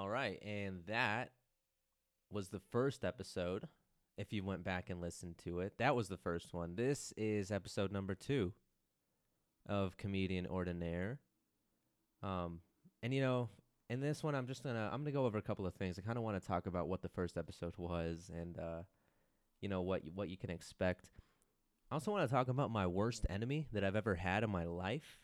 All right, and that was the first episode. If you went back and listened to it, that was the first one. This is episode number 2 of Comedian Ordinaire. And you know, in this one, I'm gonna go over a couple of things. I kind of want to talk about what the first episode was, and you know, what you can expect. I also want to talk about my worst enemy that I've ever had in my life.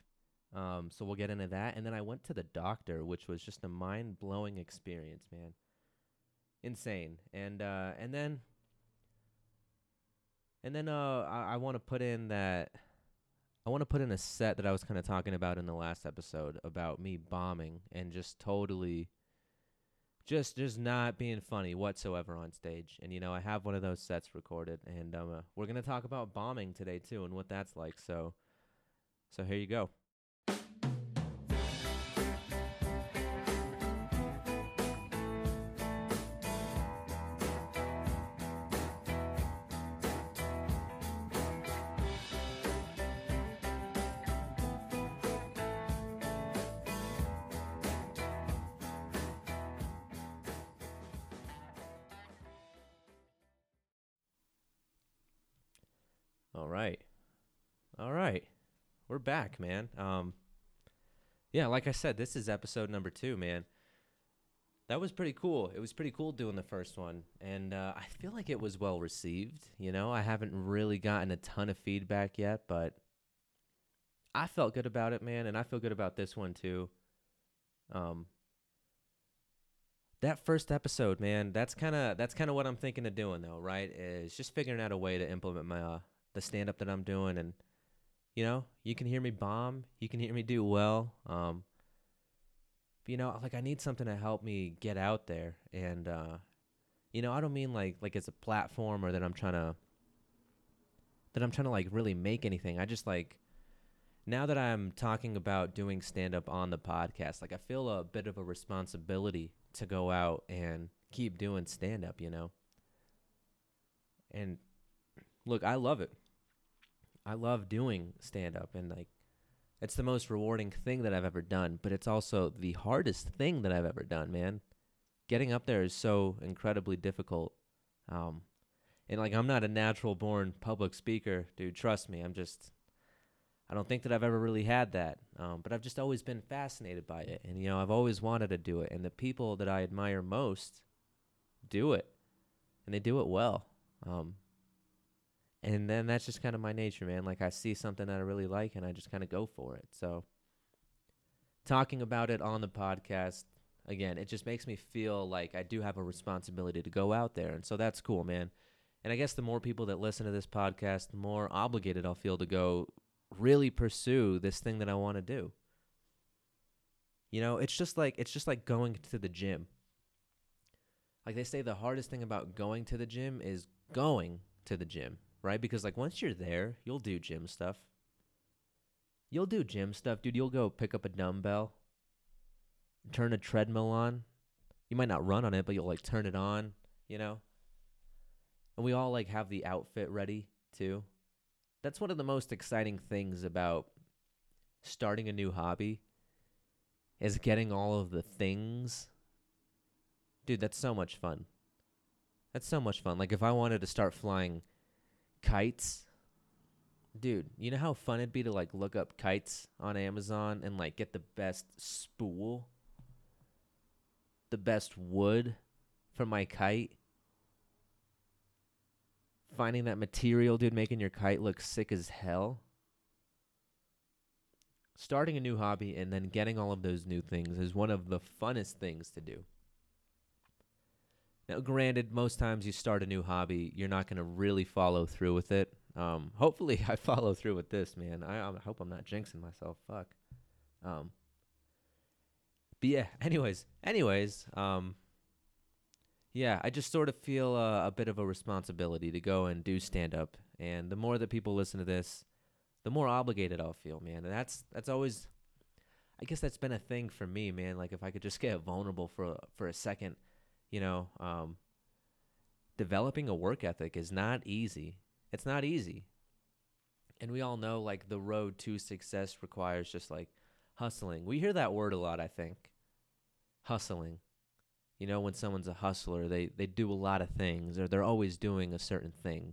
So we'll get into that. And then I went to the doctor, which was just a mind-blowing experience, man. Insane. And then I want to put in that. I want to put in a set that I was kind of talking about in the last episode about me bombing and just totally just not being funny whatsoever on stage. And, you know, I have one of those sets recorded, and we're going to talk about bombing today, too, and what that's like. So here you go. All right. We're back, man. Yeah, like I said, this is episode number 2, man. That was pretty cool. It was pretty cool doing the first one, and I feel like it was well received. You know, I haven't really gotten a ton of feedback yet, but I felt good about it, man, and I feel good about this one too. That first episode, man, that's kind of what I'm thinking of doing, though, right? Is just figuring out a way to implement my the stand-up that I'm doing, and you know, you can hear me bomb, you can hear me do well, but, you know, like, I need something to help me get out there, and, you know, I don't mean like it's a platform or that I'm trying to like really make anything. I just, like, now that I'm talking about doing stand-up on the podcast, like, I feel a bit of a responsibility to go out and keep doing stand-up, you know, and look, I love it. I love doing stand-up, and, like, it's the most rewarding thing that I've ever done, but it's also the hardest thing that I've ever done, man. Getting up there is so incredibly difficult, and, like, I'm not a natural-born public speaker, dude, trust me. I don't think that I've ever really had that, but I've just always been fascinated by it, and, you know, I've always wanted to do it, and the people that I admire most do it, and they do it well. And then that's just kind of my nature, man. Like, I see something that I really like, and I just kind of go for it. So talking about it on the podcast, again, it just makes me feel like I do have a responsibility to go out there. And so that's cool, man. And I guess the more people that listen to this podcast, the more obligated I'll feel to go really pursue this thing that I want to do. You know, it's just like going to the gym. Like, they say the hardest thing about going to the gym is going to the gym. Right? Because, like, once you're there, you'll do gym stuff. You'll do gym stuff, dude. You'll go pick up a dumbbell, turn a treadmill on. You might not run on it, but you'll, like, turn it on, you know? And we all, like, have the outfit ready, too. That's one of the most exciting things about starting a new hobby is getting all of the things. Dude, that's so much fun. That's so much fun. Like, if I wanted to start flying kites, dude, you know how fun it'd be to, like, look up kites on Amazon and, like, get the best spool, the best wood for my kite, finding that material, dude, making your kite look sick as hell. Starting a new hobby and then getting all of those new things is one of the funnest things to do. Now, granted, most times you start a new hobby, you're not going to really follow through with it. Hopefully, I follow through with this, man. I hope I'm not jinxing myself. Fuck. But, yeah, anyways, yeah, I just sort of feel a bit of a responsibility to go and do stand-up. And the more that people listen to this, the more obligated I'll feel, man. And that's always, I guess that's been a thing for me, man. Like, if I could just get vulnerable for a second. You know, developing a work ethic is not easy. It's not easy. And we all know, like, the road to success requires just, like, hustling. We hear that word a lot, I think. Hustling. You know, when someone's a hustler, they do a lot of things, or they're always doing a certain thing.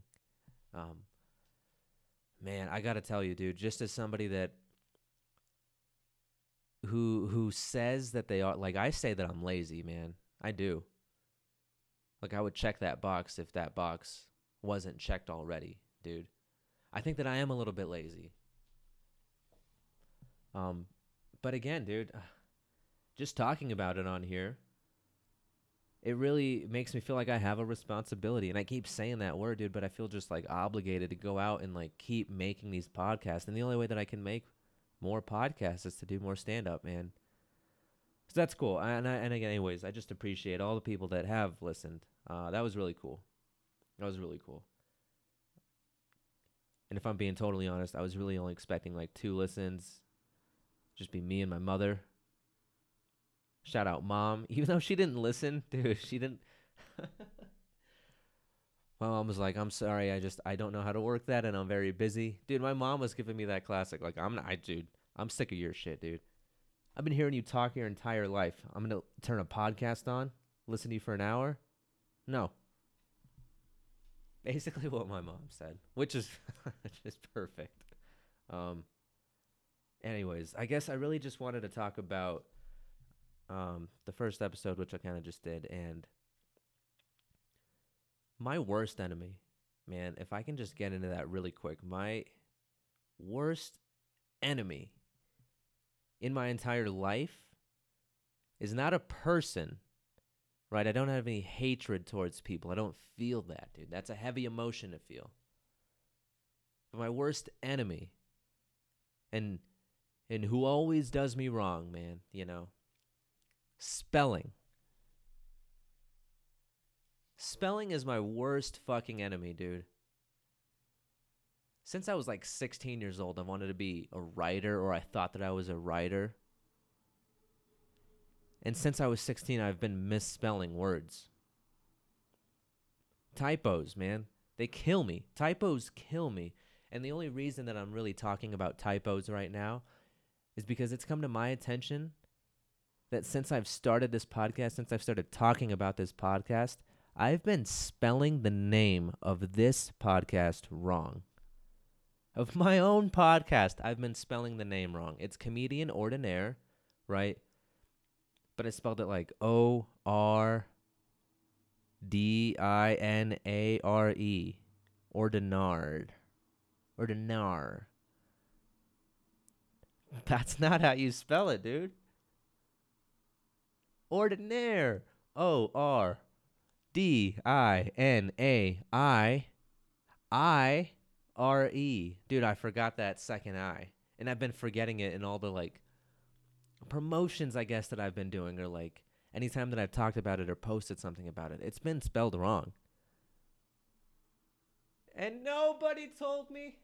Man, I gotta tell you, dude, just as somebody that who says that they are, like, I say that I'm lazy, man. I do. Like, I would check that box if that box wasn't checked already, dude. I think that I am a little bit lazy. But again, dude, just talking about it on here, it really makes me feel like I have a responsibility. And I keep saying that word, dude, but I feel just like obligated to go out and like keep making these podcasts. And the only way that I can make more podcasts is to do more stand-up, man. So that's cool. And again, anyways, I just appreciate all the people that have listened. That was really cool. That was really cool. And if I'm being totally honest, I was really only expecting like 2 listens. Just be me and my mother. Shout out mom, even though she didn't listen, dude, she didn't. My mom was like, I'm sorry. I don't know how to work that. And I'm very busy, dude. My mom was giving me that classic. Like, dude, I'm sick of your shit, dude. I've been hearing you talk your entire life. I'm going to turn a podcast on, listen to you for an hour. No. Basically what my mom said, which is just perfect. Anyways, I guess I really just wanted to talk about the first episode, which I kind of just did, and my worst enemy, man, if I can just get into that really quick, my worst enemy in my entire life is not a person, right? I don't have any hatred towards people. I don't feel that, dude. That's a heavy emotion to feel. But my worst enemy, and who always does me wrong, man, you know, spelling. Spelling is my worst fucking enemy, dude. Since I was like 16 years old, I wanted to be a writer, or I thought that I was a writer. And since I was 16, I've been misspelling words. Typos, man. They kill me. Typos kill me. And the only reason that I'm really talking about typos right now is because it's come to my attention that since I've started this podcast, since I've started talking about this podcast, I've been spelling the name of this podcast wrong. Of my own podcast, I've been spelling the name wrong. It's Comedian Ordinaire, right? But I spelled it like O-R-D-I-N-A-R-E. Ordinare. That's not how you spell it, dude. Ordinaire, O-R-D-I-N-A-I-R-E. Dude, I forgot that second I. And I've been forgetting it in all the, like, promotions, I guess, that I've been doing, or, like, anytime that I've talked about it or posted something about it. It's been spelled wrong. And nobody told me.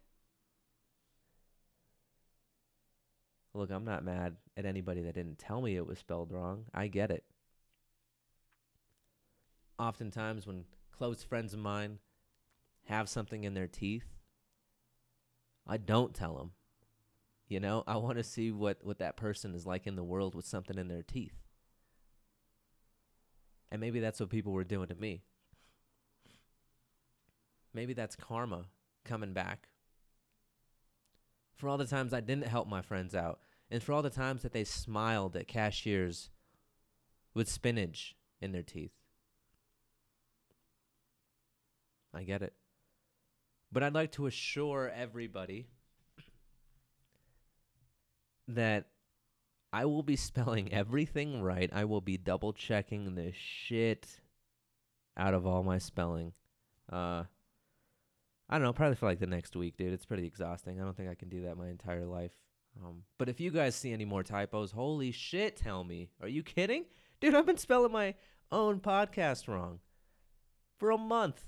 Look, I'm not mad at anybody that didn't tell me it was spelled wrong. I get it. Oftentimes when close friends of mine have something in their teeth, I don't tell them. You know, I want to see what that person is like in the world with something in their teeth. And maybe that's what people were doing to me. Maybe that's karma coming back. For all the times I didn't help my friends out, and for all the times that they smiled at cashiers with spinach in their teeth. I get it. But I'd like to assure everybody that I will be spelling everything right. I will be double-checking the shit out of all my spelling. I don't know, probably for like the next week, dude. It's pretty exhausting. I don't think I can do that my entire life. But if you guys see any more typos, holy shit, tell me. Are you kidding? Dude, I've been spelling my own podcast wrong for a month.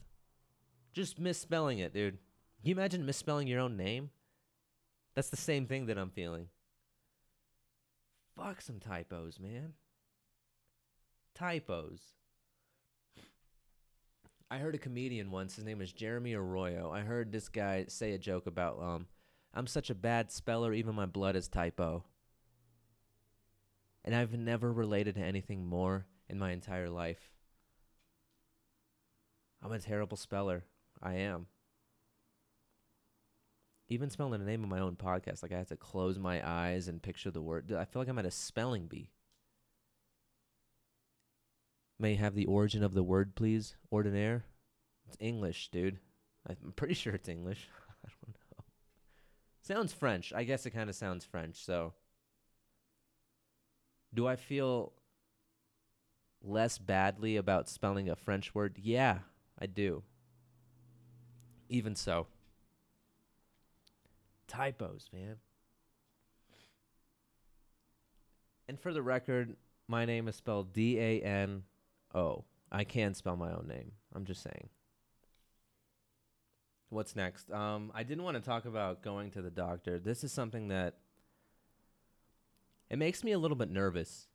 Just misspelling it, dude. Can you imagine misspelling your own name? That's the same thing that I'm feeling. Fuck some typos, man. Typos. I heard a comedian once, his name was Jeremy Arroyo. I heard this guy say a joke about, I'm such a bad speller, even my blood is typo. And I've never related to anything more. in my entire life. I'm a terrible speller. I am. Even spelling the name of my own podcast, like I have to close my eyes and picture the word. Dude, I feel like I'm at a spelling bee. May have the origin of the word, please? Ordinaire? It's English, dude. I'm pretty sure it's English. I don't know. Sounds French. I guess it kind of sounds French, so. Do I feel less badly about spelling a French word? Yeah, I do. Even so. Typos, man. And for the record, my name is spelled D-A-N-O. I can spell my own name. I'm just saying. What's next? I didn't want to talk about going to the doctor. This is something that it makes me a little bit nervous.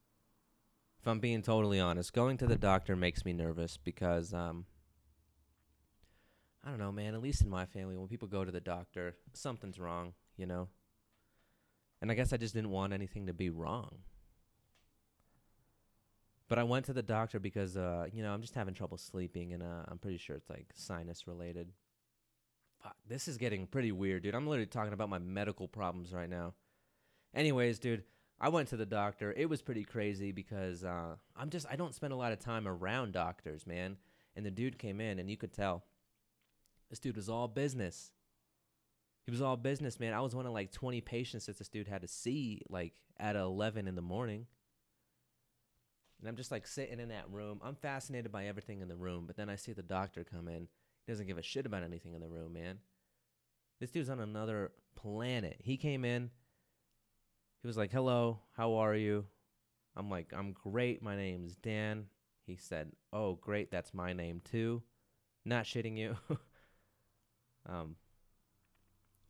If I'm being totally honest, going to the doctor makes me nervous because I don't know, man, at least in my family, when people go to the doctor, something's wrong, you know? And I guess I just didn't want anything to be wrong. But I went to the doctor because, you know, I'm just having trouble sleeping, and I'm pretty sure it's, like, sinus-related. Fuck, this is getting pretty weird, dude. I'm literally talking about my medical problems right now. Anyways, dude, I went to the doctor. It was pretty crazy because I don't spend a lot of time around doctors, man. And the dude came in, and you could tell. This dude was all business. He was all business, man. I was one of like 20 patients that this dude had to see like at 11 in the morning. And I'm just like sitting in that room. I'm fascinated by everything in the room, but then I see the doctor come in. He doesn't give a shit about anything in the room, man. This dude's on another planet. He came in. He was like, hello, how are you? I'm like, I'm great. My name's Dan. He said, oh, great. That's my name too. Not shitting you.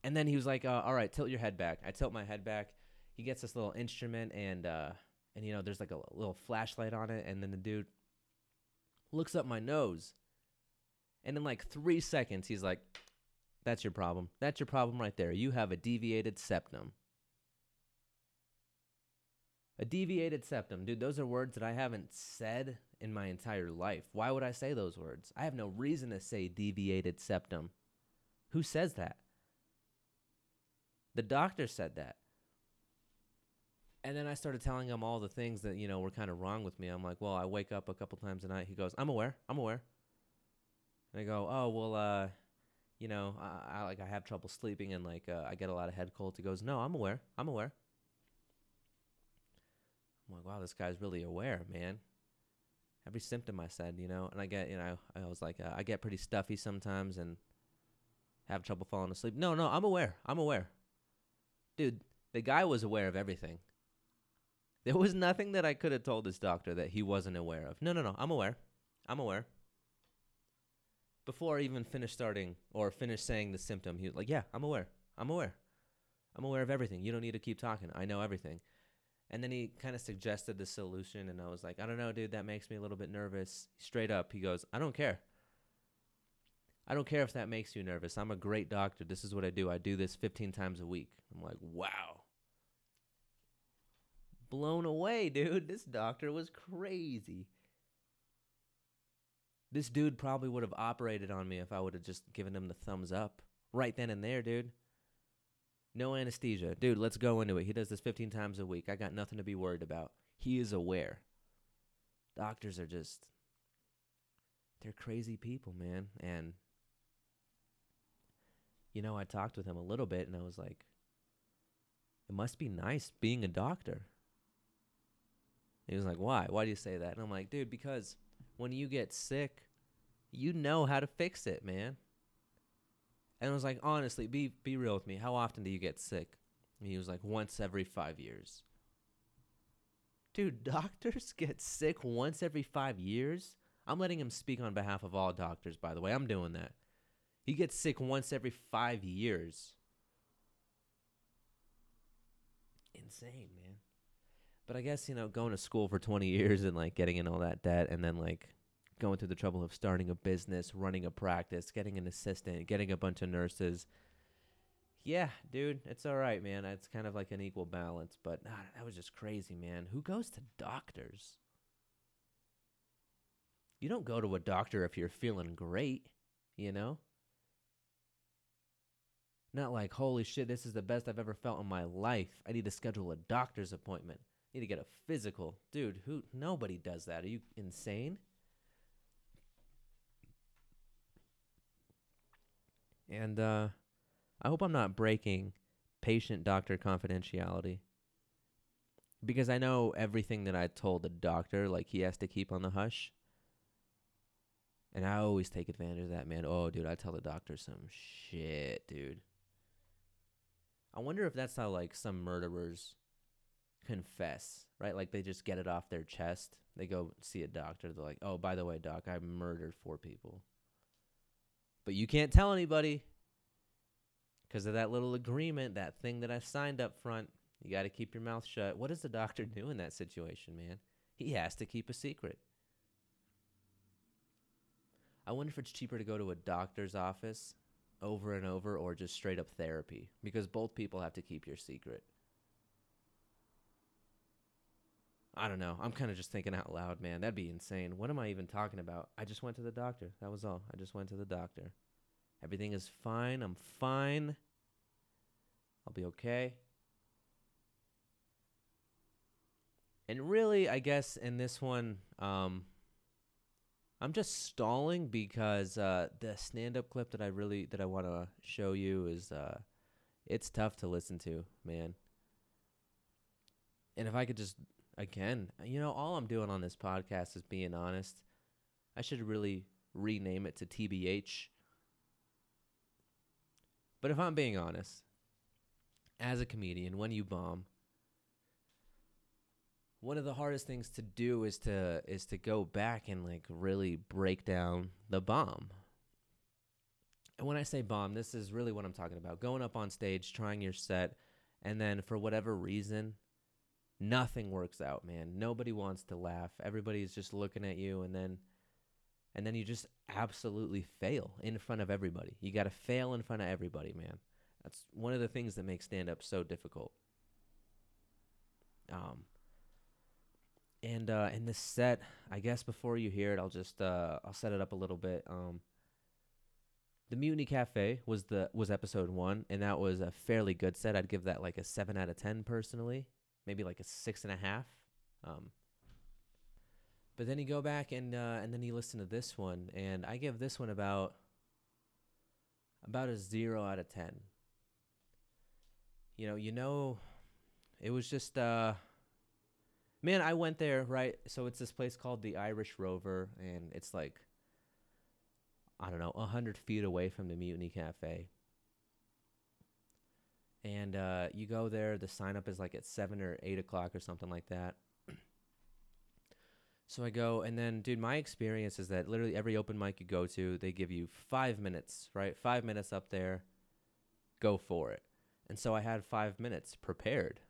And then he was like, all right, tilt your head back. I tilt my head back. He gets this little instrument and you know, there's like a little flashlight on it. And then the dude looks up my nose and in like 3 seconds, he's like, that's your problem. That's your problem right there. You have a deviated septum. A deviated septum. Dude, those are words that I haven't said in my entire life. Why would I say those words? I have no reason to say deviated septum. Who says that? The doctor said that. And then I started telling him all the things that, you know, were kind of wrong with me. I'm like, well, I wake up a couple times a night. He goes, I'm aware. And I go, oh, well, you know, I have trouble sleeping and like I get a lot of head colds. He goes, no, I'm aware. I'm like, wow, this guy's really aware, man. Every symptom I said, you know, and I get, you know, I was like, I get pretty stuffy sometimes and have trouble falling asleep. No, I'm aware. Dude, the guy was aware of everything. There was nothing that I could have told this doctor that he wasn't aware of. No, I'm aware. Before I even finished saying the symptom, he was like, yeah, I'm aware. I'm aware of everything. You don't need to keep talking. I know everything. And then he kind of suggested the solution, and I was like, I don't know, dude, that makes me a little bit nervous. Straight up, he goes, I don't care. I don't care if that makes you nervous. I'm a great doctor. This is what I do. I do this 15 times a week. I'm like, wow. Blown away, dude. This doctor was crazy. This dude probably would have operated on me if I would have just given him the thumbs up. Right then and there, dude. No anesthesia. Dude, let's go into it. He does this 15 times a week. I got nothing to be worried about. He is aware. Doctors are just, they're crazy people, man. And you know, I talked with him a little bit, and I was like, it must be nice being a doctor. He was like, why? Why do you say that? And I'm like, dude, because when you get sick, you know how to fix it, man. And I was like, honestly, be real with me. How often do you get sick? And he was like, once every 5 years. Dude, doctors get sick once every 5 years? I'm letting him speak on behalf of all doctors, by the way. I'm doing that. He gets sick once every 5 years. Insane, man. But I guess, you know, going to school for 20 years and, like, getting in all that debt and then, like, going through the trouble of starting a business, running a practice, getting an assistant, getting a bunch of nurses. Yeah, dude, it's all right, man. It's kind of like an equal balance. But that was just crazy, man. Who goes to doctors? You don't go to a doctor if you're feeling great, you know? Not like, holy shit, this is the best I've ever felt in my life. I need to schedule a doctor's appointment. I need to get a physical. Dude, nobody does that. Are you insane? And I hope I'm not breaking patient-doctor confidentiality. Because I know everything that I told the doctor, like, he has to keep on the hush. And I always take advantage of that, man. Oh, dude, I tell the doctor some shit, dude. I wonder if that's how, like, some murderers confess, right? Like, they just get it off their chest. They go see a doctor. They're like, oh, by the way, doc, I murdered 4 people. But you can't tell anybody because of that little agreement, that thing that I signed up front. You got to keep your mouth shut. What does the doctor do in that situation, man? He has to keep a secret. I wonder if it's cheaper to go to a doctor's office over and over or just straight up therapy, because both people have to keep your secret. I don't know. I'm kind of just thinking out loud, man. That'd be insane. What am I even talking about? I just went to the doctor. That was all. I just went to the doctor. Everything is fine. I'm fine. I'll be okay. And really, I guess in this one, I'm just stalling because the stand-up clip that I want to show you is it's tough to listen to, man. And if I could just, again, you know, all I'm doing on this podcast is being honest. I should really rename it to TBH. But if I'm being honest, as a comedian, when you bomb, one of the hardest things to do is to go back and, like, really break down the bomb. And when I say bomb, this is really what I'm talking about. Going up on stage, trying your set, and then for whatever reason, nothing works out, man. Nobody wants to laugh. Everybody's just looking at you, and then you just absolutely fail in front of everybody. You got to fail in front of everybody, man. That's one of the things that makes stand-up so difficult. And in this set, I guess before you hear it, I'll just I'll set it up a little bit. The Mutiny Cafe was episode 1, and that was a fairly good set. I'd give that like a 7 out of 10 personally, maybe like a 6.5. But then you go back and then you listen to this one, and I give this one about a 0 out of 10. You know, it was just. Man, I went there, right? So it's this place called the Irish Rover, and it's like, I don't know, 100 feet away from the Mutiny Cafe. And you go there, the sign-up is like at 7 or 8 o'clock or something like that. So I go, and then, dude, my experience is that literally every open mic you go to, they give you 5 minutes, right? 5 minutes up there, go for it. And so I had 5 minutes prepared.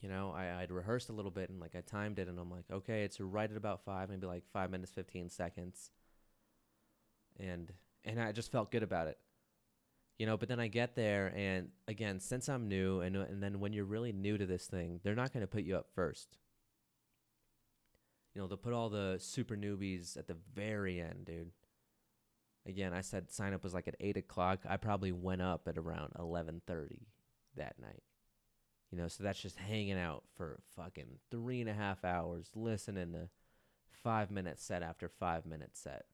You know, I'd rehearsed a little bit, and, like, I timed it, and I'm like, okay, it's right at about 5, maybe like 5 minutes, 15 seconds. And I just felt good about it. You know, but then I get there, and, again, since I'm new, and then when you're really new to this thing, they're not going to put you up first. You know, they'll put all the super newbies at the very end, dude. Again, I said sign-up was, like, at 8 o'clock. I probably went up at around 11:30 that night. You know, so that's just hanging out for fucking 3.5 hours, listening to 5-minute set after 5-minute set.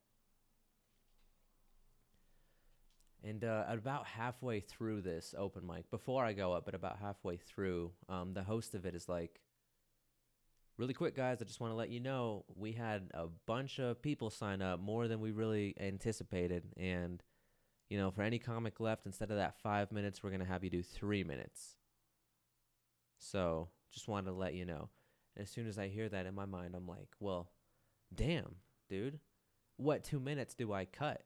And about halfway through this open mic, before I go up, but about halfway through, the host of it is like, really quick, guys, I just want to let you know we had a bunch of people sign up, more than we really anticipated. And, you know, for any comic left, instead of that 5 minutes, we're going to have you do 3 minutes. So just wanted to let you know. And as soon as I hear that in my mind, I'm like, well, damn, dude, what 2 minutes do I cut?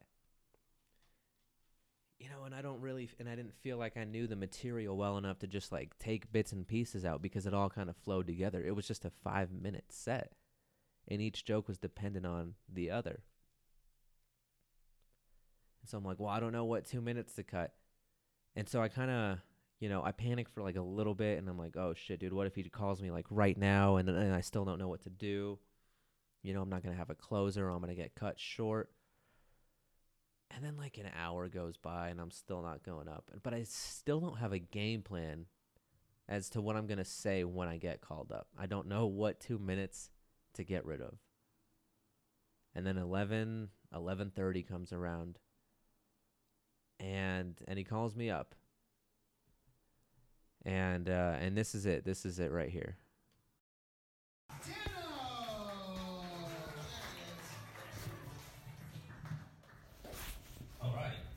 You know, and I didn't feel like I knew the material well enough to just, like, take bits and pieces out, because it all kind of flowed together. It was just a 5-minute set, and each joke was dependent on the other. And so I'm like, well, I don't know what 2 minutes to cut. And so I kind of, you know, I panicked for, like, a little bit, and I'm like, oh, shit, dude, what if he calls me, like, right now, and I still don't know what to do? You know, I'm not going to have a closer. I'm going to get cut short. And then like an hour goes by and I'm still not going up. But I still don't have a game plan as to what I'm going to say when I get called up. I don't know what 2 minutes to get rid of. And then 11:30 comes around. And he calls me up. And this is it. This is it right here.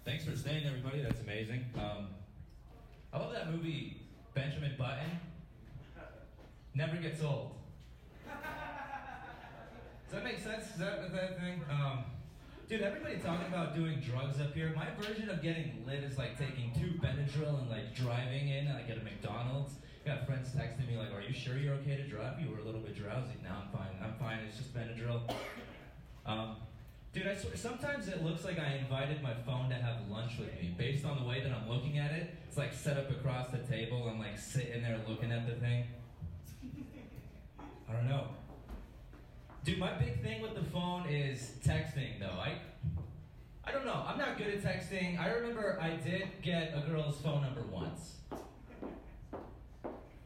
Thanks for staying, everybody. That's amazing. I love that movie, Benjamin Button. Never gets old. Does that make sense? Is that thing? Dude, everybody talking about doing drugs up here. My version of getting lit is like taking 2 Benadryl and like driving in like at a McDonald's. Got friends texting me like, "Are you sure you're okay to drive? You were a little bit drowsy." "No, I'm fine. I'm fine. It's just Benadryl." Dude, I swear, sometimes it looks like I invited my phone to have lunch with me. Based on the way that I'm looking at it, it's like set up across the table and like sitting there looking at the thing. I don't know. Dude, my big thing with the phone is texting, though. I don't know. I'm not good at texting. I remember I did get a girl's phone number once.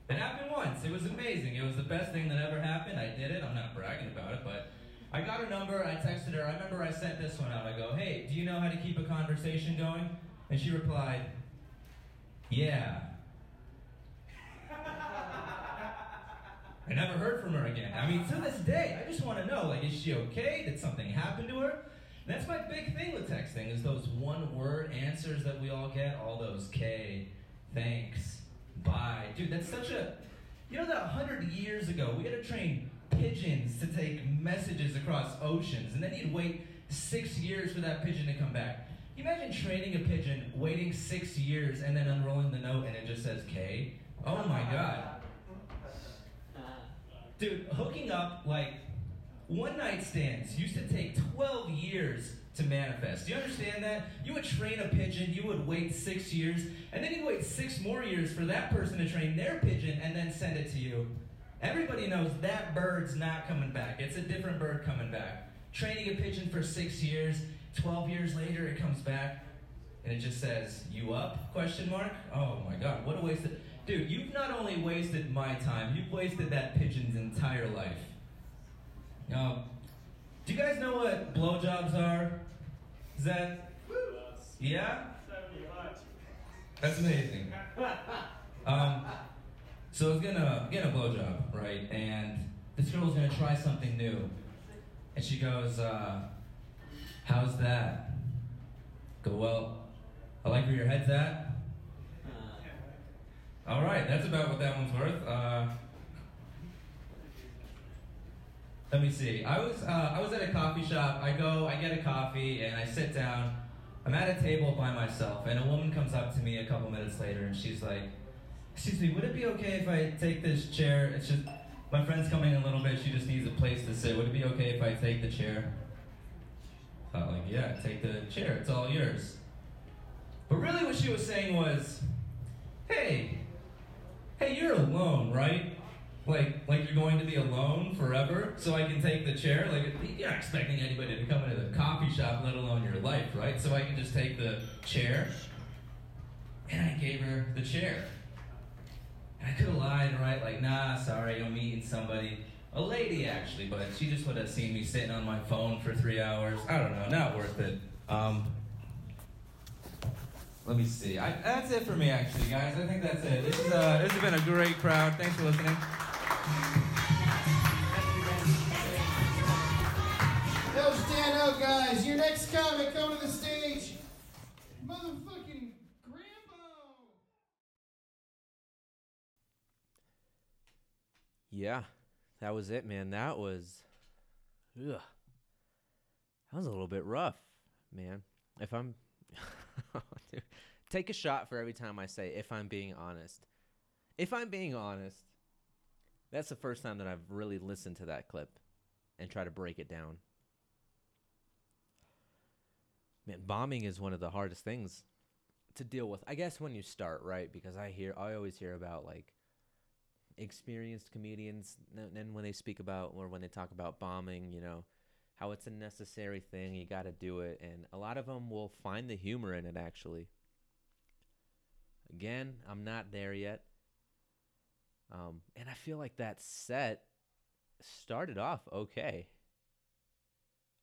It happened once. It was amazing. It was the best thing that ever happened. I did it. I'm not bragging about it, but I got her number, I texted her, I remember I sent this one out, I go, "Hey, do you know how to keep a conversation going?" And she replied, "Yeah." I never heard from her again. I mean, to this day, I just want to know, like, is she okay? Did something happen to her? That's my big thing with texting, is those one-word answers that we all get, all those K, thanks, bye. Dude, that's such a, you know that 100 years ago, we had to train pigeons to take messages across oceans, and then you'd wait 6 years for that pigeon to come back. You imagine training a pigeon, waiting 6 years, and then unrolling the note, and it just says K? Oh my god. Dude, hooking up, like, one-night stands used to take 12 years to manifest. Do you understand that? You would train a pigeon, you would wait 6 years, and then you'd wait 6 more years for that person to train their pigeon and then send it to you. Everybody knows that bird's not coming back. It's a different bird coming back. Training a pigeon for 6 years, 12 years later it comes back, and it just says, "You up?" ? Oh my god, what a waste of... Dude, you've not only wasted my time, you've wasted that pigeon's entire life. Do you guys know what blowjobs are? Is that... Yeah? That's amazing. So I was gonna get a blowjob, right? And this girl's gonna try something new. And she goes, "How's that?" I go, "Well, I like where your head's at." All right, that's about what that one's worth. Let me see. I was at a coffee shop. I go, I get a coffee, and I sit down. I'm at a table by myself, and a woman comes up to me a couple minutes later, and she's like, "Excuse me, would it be okay if I take this chair? It's just, my friend's coming in a little bit, she just needs a place to sit. Would it be okay if I take the chair?" I'm like, "Yeah, take the chair, it's all yours." But really what she was saying was, hey, you're alone, right? Like you're going to be alone forever, so I can take the chair? Like, you're not expecting anybody to come into the coffee shop, let alone your life, right? So I can just take the chair? And I gave her the chair. I could have lied, right? Like, "Nah, sorry, I'm meeting somebody." A lady, actually, but she just would have seen me sitting on my phone for 3 hours. I don't know, not worth it. Let me see. That's it for me, actually, guys. I think that's it. This has been a great crowd. Thanks for listening. Yo, stand up, guys. Your next comic, come to the stage. Motherfucking... Yeah, that was it, man. That was a little bit rough, man. If I'm, dude, take a shot for every time I say, "If I'm being honest." If I'm being honest, that's the first time that I've really listened to that clip and try to break it down. Man, bombing is one of the hardest things to deal with. I guess when you start, right? Because I always hear about like, experienced comedians, and when they speak about, or when they talk about bombing, you know, how it's a necessary thing, you got to do it, and a lot of them will find the humor in it, actually. Again, I'm not there yet. And I feel like that set started off okay.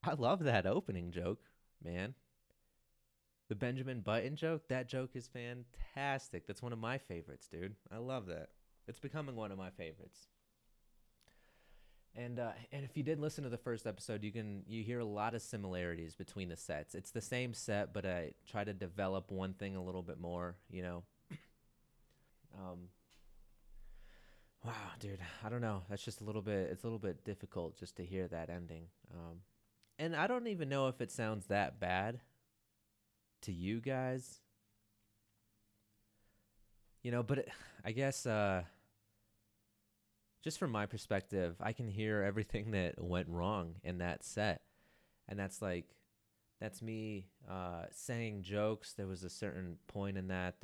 I love that opening joke, man. The Benjamin Button joke, that joke is fantastic. That's one of my favorites, dude. I love that. It's becoming one of my favorites. And if you did listen to the first episode, you hear a lot of similarities between the sets. It's the same set, but I try to develop one thing a little bit more, you know. Wow, dude, I don't know. That's just it's a little bit difficult just to hear that ending. And I don't even know if it sounds that bad to you guys. You know, but I guess... Just from my perspective, I can hear everything that went wrong in that set. And that's me saying jokes. There was a certain point in that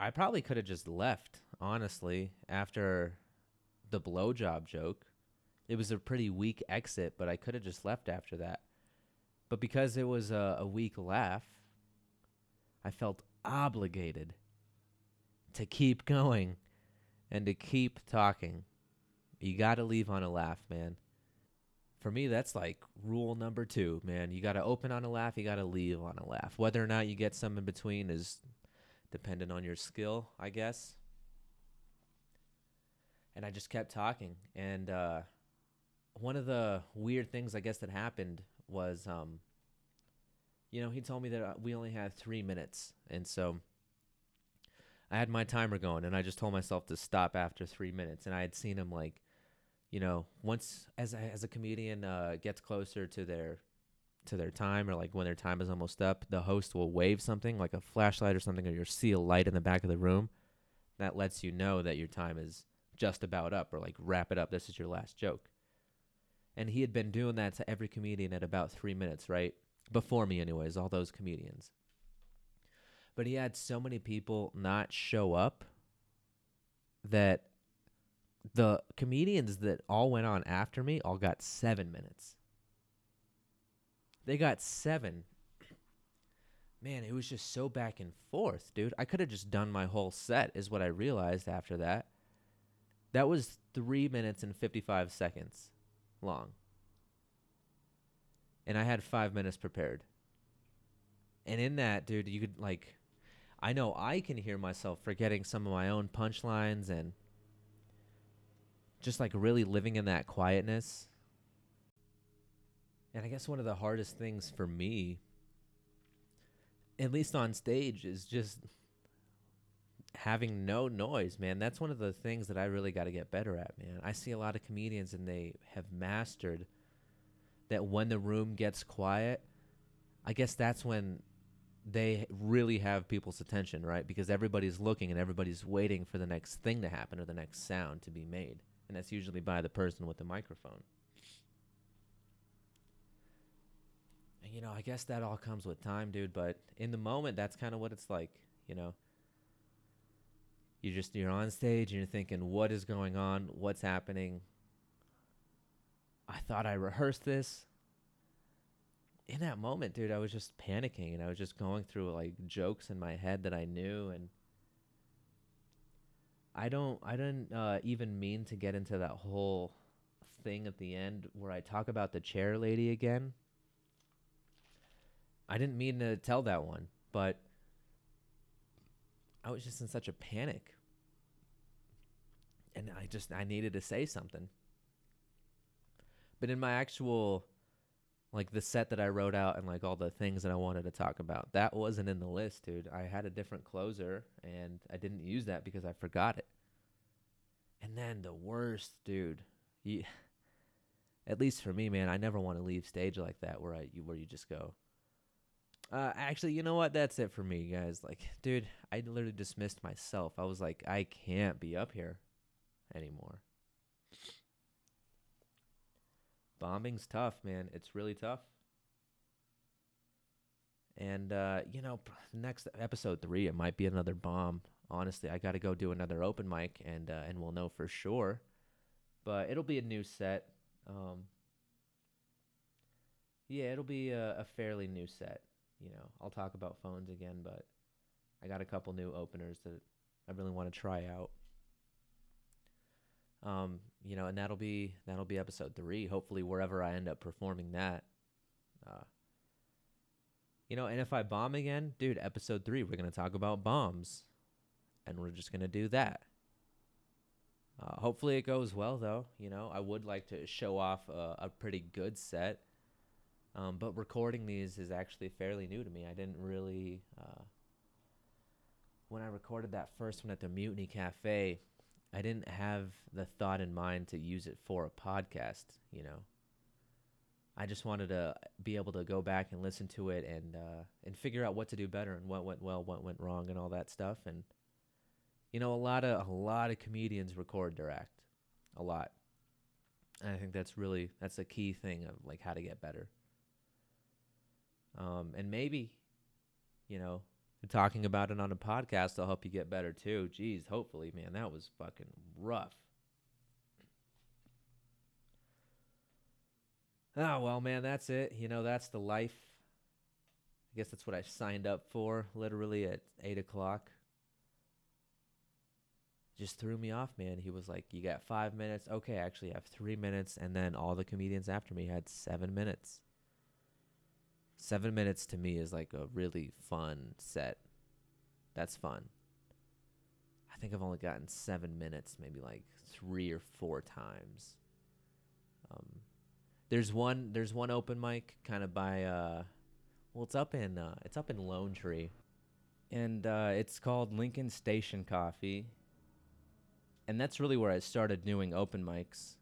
I probably could have just left, honestly, after the blowjob joke. It was a pretty weak exit, but I could have just left after that. But because it was a weak laugh, I felt obligated to keep going. And to keep talking. You gotta leave on a laugh, man. For me, that's like rule number 2, man. You gotta open on a laugh, you gotta leave on a laugh. Whether or not you get some in between is dependent on your skill, I guess. And I just kept talking. And one of the weird things, I guess, that happened was, you know, he told me that we only had 3 minutes. And so... I had my timer going, and I just told myself to stop after 3 minutes. And I had seen him, like, you know, once as a comedian gets closer to their time, or like when their time is almost up, the host will wave something like a flashlight or something, or you'll see a light in the back of the room that lets you know that your time is just about up, or like wrap it up. This is your last joke. And he had been doing that to every comedian at about 3 minutes, right? Before me, anyways, all those comedians. But he had so many people not show up that the comedians that all went on after me all got 7 minutes. They got 7. Man, it was just so back and forth, dude. I could have just done my whole set is what I realized after that. That was 3 minutes and 55 seconds long. And I had 5 minutes prepared. And in that, dude, you could like... I know I can hear myself forgetting some of my own punchlines and just like really living in that quietness. And I guess one of the hardest things for me, at least on stage, is just having no noise, man. That's one of the things that I really got to get better at, man. I see a lot of comedians and they have mastered that when the room gets quiet, I guess that's when they really have people's attention, right? Because everybody's looking and everybody's waiting for the next thing to happen or the next sound to be made. And that's usually by the person with the microphone. And, you know, I guess that all comes with time, dude. But in the moment, that's kind of what it's like, you know. You're on stage and you're thinking, what is going on? What's happening? I thought I rehearsed this. In that moment, dude, I was just panicking, and I was just going through like jokes in my head that I knew, and I didn't even mean to get into that whole thing at the end where I talk about the chair lady again. I didn't mean to tell that one, but I was just in such a panic, and I needed to say something. But in my actual... like the set that I wrote out and like all the things that I wanted to talk about, that wasn't in the list, dude. I had a different closer and I didn't use that because I forgot it. And then the worst, dude. At least for me, man, I never want to leave stage like that where you just go, actually, you know what? That's it for me, guys. Like, dude, I literally dismissed myself. I was like, I can't be up here anymore. Bombing's tough, man. It's really tough. And, you know, next episode 3, it might be another bomb. honestly, I got to go do another open mic, and we'll know for sure. But it'll be a new set. Yeah, it'll be a fairly new set. You know, I'll talk about phones again, but I got a couple new openers that I really want to try out. You know, and that'll be episode 3. Hopefully, wherever I end up performing that. You know, and if I bomb again, dude, episode 3, we're gonna talk about bombs, and we're just gonna do that. Hopefully, it goes well, though. You know, I would like to show off a pretty good set. But recording these is actually fairly new to me. I didn't really, when I recorded that first one at the Mutiny Cafe, I didn't have the thought in mind to use it for a podcast, you know. I just wanted to be able to go back and listen to it and figure out what to do better and what went well, what went wrong, and all that stuff. And, you know, a lot of comedians record their act, a lot. And I think that's a key thing of, like, how to get better. And maybe, you know, talking about it on a podcast will help you get better too. Jeez, hopefully, man, that was fucking rough. Oh, well, man, that's it. You know, that's the life. I guess that's what I signed up for, literally at 8 o'clock. Just threw me off, man. He was like, you got 5 minutes. Okay, I actually have 3 minutes. And then all the comedians after me had 7 minutes. 7 minutes to me is like a really fun set. That's fun. I think I've only gotten 7 minutes maybe like 3 or 4 times. There's one open mic kind of by well, it's up in Lone Tree, and it's called Lincoln Station Coffee. And that's really where I started doing open mics.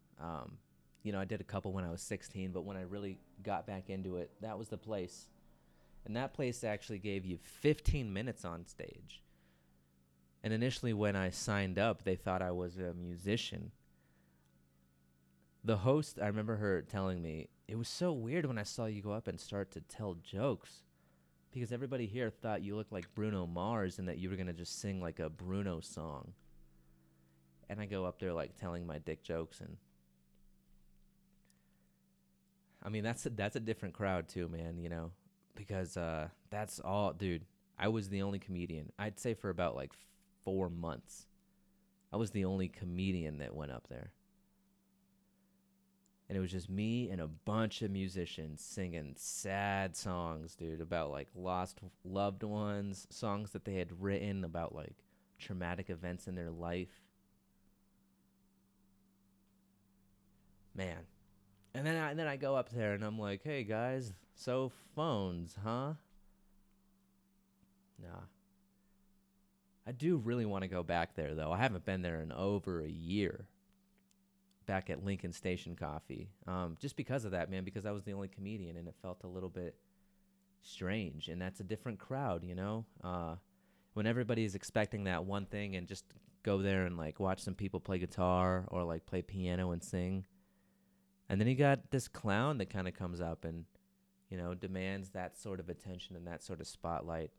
You know, I did a couple when I was 16, but when I really got back into it, that was the place. And that place actually gave you 15 minutes on stage. And initially when I signed up, they thought I was a musician. The host, I remember her telling me, it was so weird when I saw you go up and start to tell jokes, because everybody here thought you looked like Bruno Mars and that you were going to just sing like a Bruno song. And I go up there like telling my dick jokes, and I mean, that's a different crowd too, man, you know, because that's all, dude, I was the only comedian. I'd say for about like 4 months, I was the only comedian that went up there. And it was just me and a bunch of musicians singing sad songs, dude, about like lost loved ones, songs that they had written about like traumatic events in their life. Man. And then I go up there and I'm like, hey guys, so phones, huh? Nah. I do really want to go back there though. I haven't been there in over a year. Back at Lincoln Station Coffee. Just because of that, man, because I was the only comedian and it felt a little bit strange, and that's a different crowd, you know? When everybody's expecting that one thing and just go there and like watch some people play guitar or like play piano and sing. And then you got this clown that kind of comes up and, you know, demands that sort of attention and that sort of spotlight.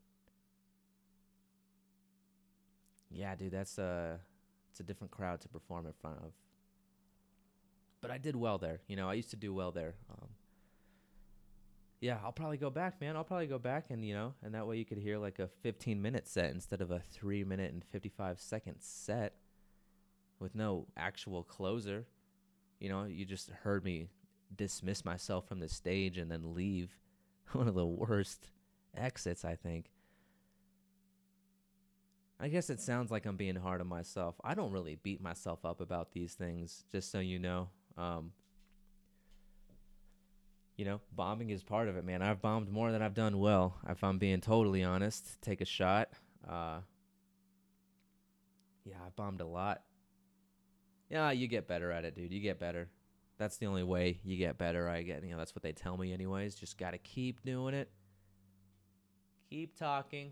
Yeah, dude, it's a different crowd to perform in front of. But I did well there. You know, I used to do well there. Yeah, I'll probably go back, man. I'll probably go back and, you know, and that way you could hear like a 15-minute set instead of a 3 minute and 55-second set with no actual closer. You know, you just heard me dismiss myself from the stage and then leave. One of the worst exits, I think. I guess it sounds like I'm being hard on myself. I don't really beat myself up about these things, just so you know. You know, bombing is part of it, man. I've bombed more than I've done well, if I'm being totally honest. Take a shot. Yeah, I bombed a lot. Yeah, you get better at it, dude. You get better. That's the only way you get better. You know, that's what they tell me anyways. Just got to keep doing it. Keep talking.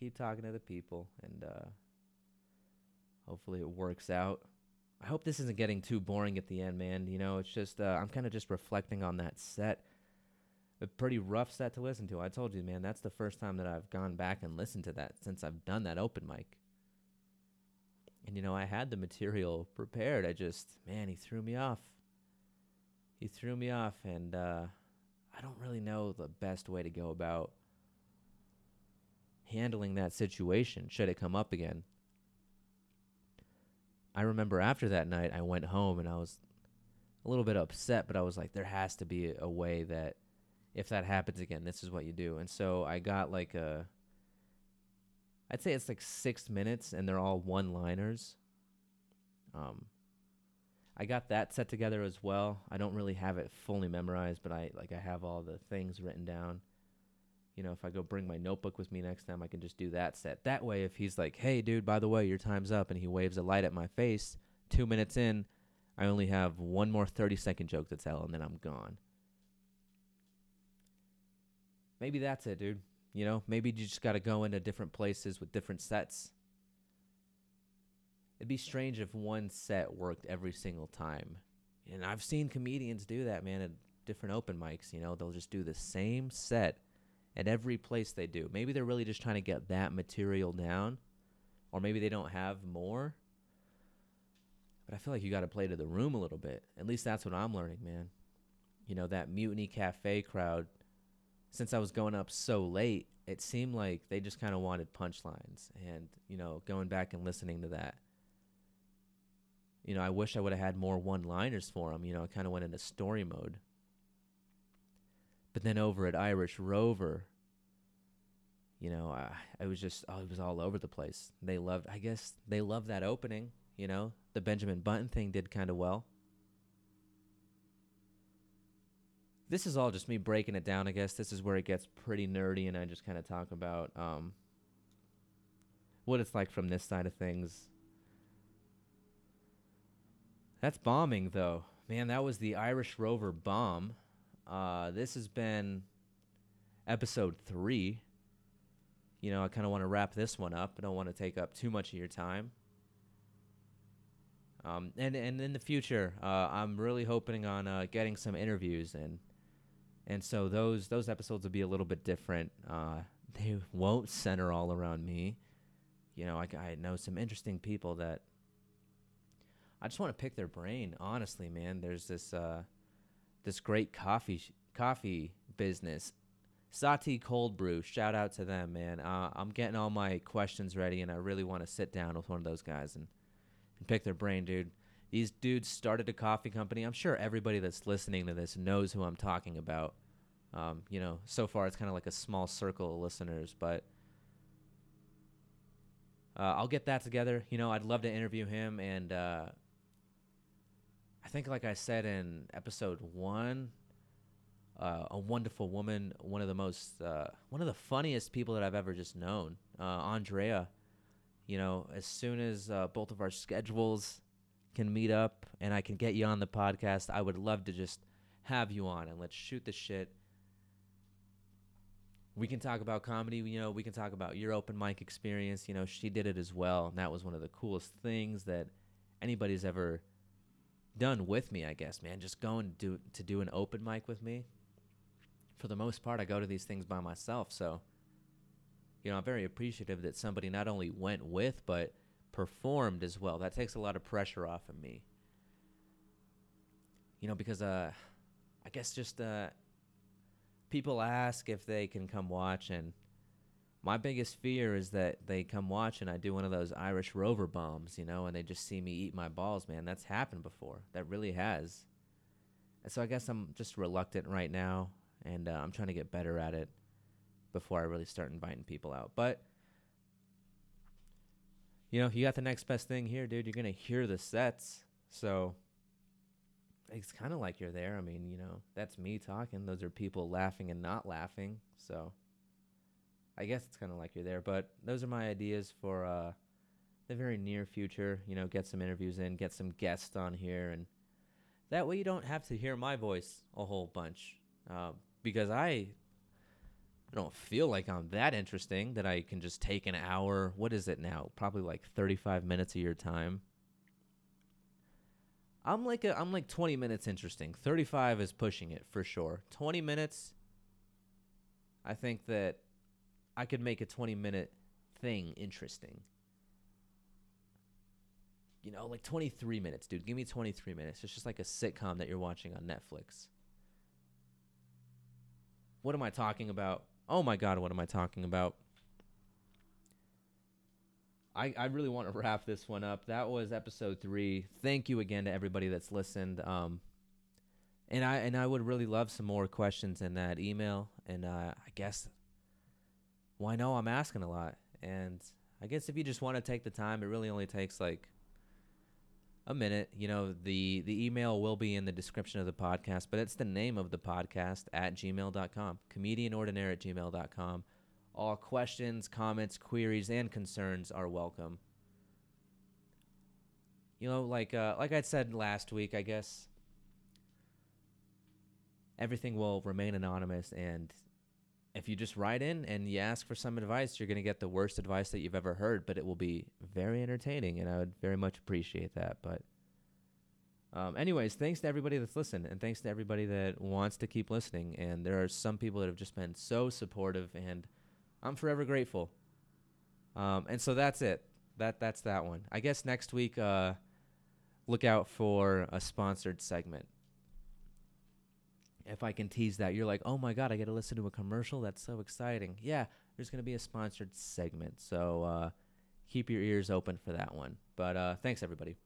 Keep talking to the people. And hopefully it works out. I hope this isn't getting too boring at the end, man. You know, it's just, I'm kind of just reflecting on that set. A pretty rough set to listen to. I told you, man, that's the first time that I've gone back and listened to that since I've done that open mic. And, you know, I had the material prepared. I just, man, he threw me off. He threw me off, and I don't really know the best way to go about handling that situation should it come up again. I remember after that night, I went home, and I was a little bit upset, but I was like, there has to be a way that if that happens again, this is what you do. And so I got like a, I'd say it's like 6 minutes, and they're all one-liners. I got that set together as well. I don't really have it fully memorized, but I have all the things written down. You know, if I go bring my notebook with me next time, I can just do that set. That way, if he's like, hey, dude, by the way, your time's up, and he waves a light at my face, 2 minutes in, I only have one more 30-second joke to tell, and then I'm gone. Maybe that's it, dude. You know, maybe you just got to go into different places with different sets. It'd be strange if one set worked every single time. And I've seen comedians do that, man, at different open mics. You know, they'll just do the same set at every place they do. Maybe they're really just trying to get that material down, or maybe they don't have more. But I feel like you got to play to the room a little bit. At least that's what I'm learning, man. You know, that Mutiny Cafe crowd, since I was going up so late, it seemed like they just kind of wanted punchlines. And, you know, going back and listening to that, you know, I wish I would have had more one-liners for them. You know, I kind of went into story mode. But then over at Irish Rover, you know, it was all over the place. I guess they loved that opening, you know. The Benjamin Button thing did kind of well. This is all just me breaking it down, I guess. This is where it gets pretty nerdy, and I just kind of talk about what it's like from this side of things. That's bombing, though. Man, that was the Irish Rover bomb. This has been episode 3. You know, I kind of want to wrap this one up. I don't want to take up too much of your time. And in the future, I'm really hoping on getting some interviews, and so those episodes will be a little bit different. They won't center all around me. You know, I know some interesting people that I just want to pick their brain. Honestly, man, there's this this great coffee business, Sati Cold Brew. Shout out to them, man. I'm getting all my questions ready, and I really want to sit down with one of those guys and pick their brain, dude. These dudes started a coffee company. I'm sure everybody that's listening to this knows who I'm talking about. You know, so far it's kind of like a small circle of listeners, but I'll get that together. You know, I'd love to interview him, and I think, like I said in episode 1, a wonderful woman, one of the funniest people that I've ever just known, Andrea. You know, as soon as both of our schedules can meet up and I can get you on the podcast, I would love to just have you on and let's shoot the shit. We can talk about comedy, you know, we can talk about your open mic experience. You know, she did it as well, and that was one of the coolest things that anybody's ever done with me, I guess, man. Just going to do an open mic with me. For the most part, I go to these things by myself. So, you know, I'm very appreciative that somebody not only went with, but performed as well. That takes a lot of pressure off of me. You know, because I guess just people ask if they can come watch, and my biggest fear is that they come watch and I do one of those Irish Rover bombs, you know, and they just see me eat my balls, man. That's happened before. That really has. And so I guess I'm just reluctant right now, and I'm trying to get better at it before I really start inviting people out. But, you know, you got the next best thing here, dude. You're going to hear the sets. So it's kind of like you're there. I mean, you know, that's me talking. Those are people laughing and not laughing. So I guess it's kind of like you're there, but those are my ideas for the very near future. You know, get some interviews in, get some guests on here, and that way you don't have to hear my voice a whole bunch, because I don't feel like I'm that interesting that I can just take an hour. What is it now? Probably like 35 minutes of your time. I'm like 20 minutes interesting. 35 is pushing it for sure. 20 minutes, I think that I could make a 20-minute thing interesting. you know, like 23 minutes, dude. Give me 23 minutes. It's just like a sitcom that you're watching on Netflix. What am I talking about? Oh, my God, what am I talking about? I really want to wrap this one up. That was episode 3. Thank you again to everybody that's listened. And I would really love some more questions in that email. And I guess, well, I know I'm asking a lot. And I guess if you just want to take the time, it really only takes like a minute. You know, the email will be in the description of the podcast, but it's the name of the podcast at gmail.com, comedianordinaire@gmail.com. All questions, comments, queries, and concerns are welcome. You know, like I said last week, I guess everything will remain anonymous, and if you just write in and you ask for some advice, you're going to get the worst advice that you've ever heard, but it will be very entertaining, and I would very much appreciate that. But anyways, thanks to everybody that's listened, and thanks to everybody that wants to keep listening. And there are some people that have just been so supportive, and I'm forever grateful. And so that's it. That's that one. I guess next week, look out for a sponsored segment. If I can tease that, you're like, oh my God, I get to listen to a commercial. That's so exciting. Yeah, there's going to be a sponsored segment. So keep your ears open for that one. But thanks, everybody.